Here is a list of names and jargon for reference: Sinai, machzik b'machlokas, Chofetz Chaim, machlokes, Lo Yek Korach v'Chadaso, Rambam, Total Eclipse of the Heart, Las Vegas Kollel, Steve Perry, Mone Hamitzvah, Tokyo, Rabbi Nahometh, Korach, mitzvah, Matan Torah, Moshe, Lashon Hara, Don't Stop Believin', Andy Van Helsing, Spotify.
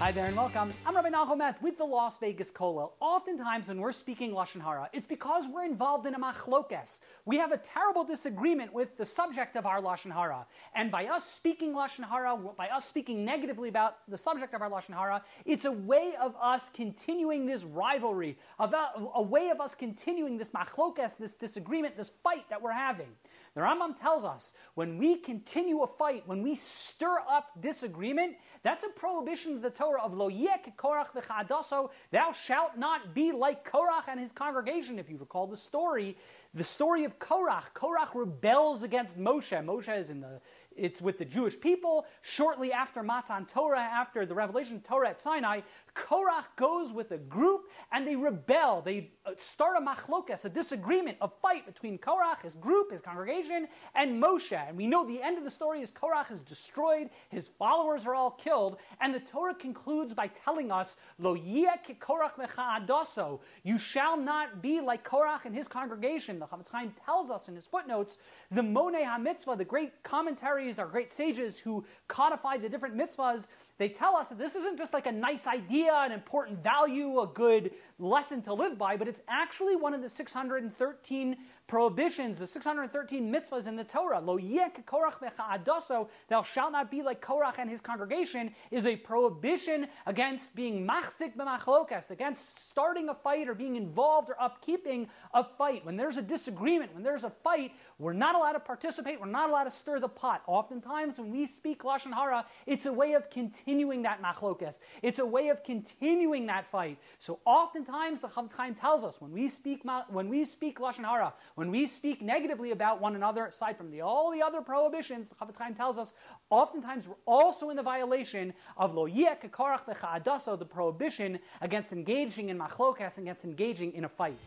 Hi there and welcome. I'm Rabbi Nahometh with the Las Vegas Kollel. Oftentimes when we're speaking Lashon Hara, it's because we're involved in a machlokes. We have a terrible disagreement with the subject of our Lashon Hara. And by us speaking Lashon Hara, by us speaking negatively about the subject of our Lashon Hara, it's a way of us continuing this rivalry, a way of us continuing this machlokes, this disagreement, this fight that we're having. The Rambam tells us when we continue a fight, when we stir up disagreement, that's a prohibition of the Torah of Lo Yek Korach v'Chadaso, thou shalt not be like Korach and his congregation. If you recall the story of Korach. Korach rebels against Moshe. Moshe is it's with the Jewish people. Shortly after Matan Torah, after the revelation of Torah at Sinai, Korach goes with a group and they rebel. They start a machlokes, a disagreement, a fight between Korach, his group, his congregation, and Moshe. And we know the end of the story is Korach is destroyed, his followers are all killed, and the Torah concludes by telling us, Lo yeh keKorach v'cha'adaso, you shall not be like Korach and his congregation. The Chofetz Chaim tells us in his footnotes, the Mone Hamitzvah, the great commentaries, our great sages who codified the different mitzvahs, they tell us that this isn't just like a nice idea, an important value, a good lesson to live by, but it's actually one of the 613 prohibitions, the 613 mitzvahs in the Torah. Lo yeh keKorach v'cha'adaso, thou shalt not be like Korach and his congregation, is a prohibition against being machzik b'machlokas, against starting a fight or being involved or upkeeping a fight. When there's a disagreement, when there's a fight, we're not allowed to participate, we're not allowed to stir the pot. Oftentimes when we speak Lashon Hara, it's a way of continuing that machlokes. It's a way of continuing that fight. So oftentimes the Chofetz Chaim tells us when we speak Lashon Hara, when we speak negatively about one another, aside from all the other prohibitions, the Chofetz Chaim tells us oftentimes we're also in the violation of Lo yeh keKorach v'cha'adaso, the prohibition against engaging in machlokes, against engaging in a fight.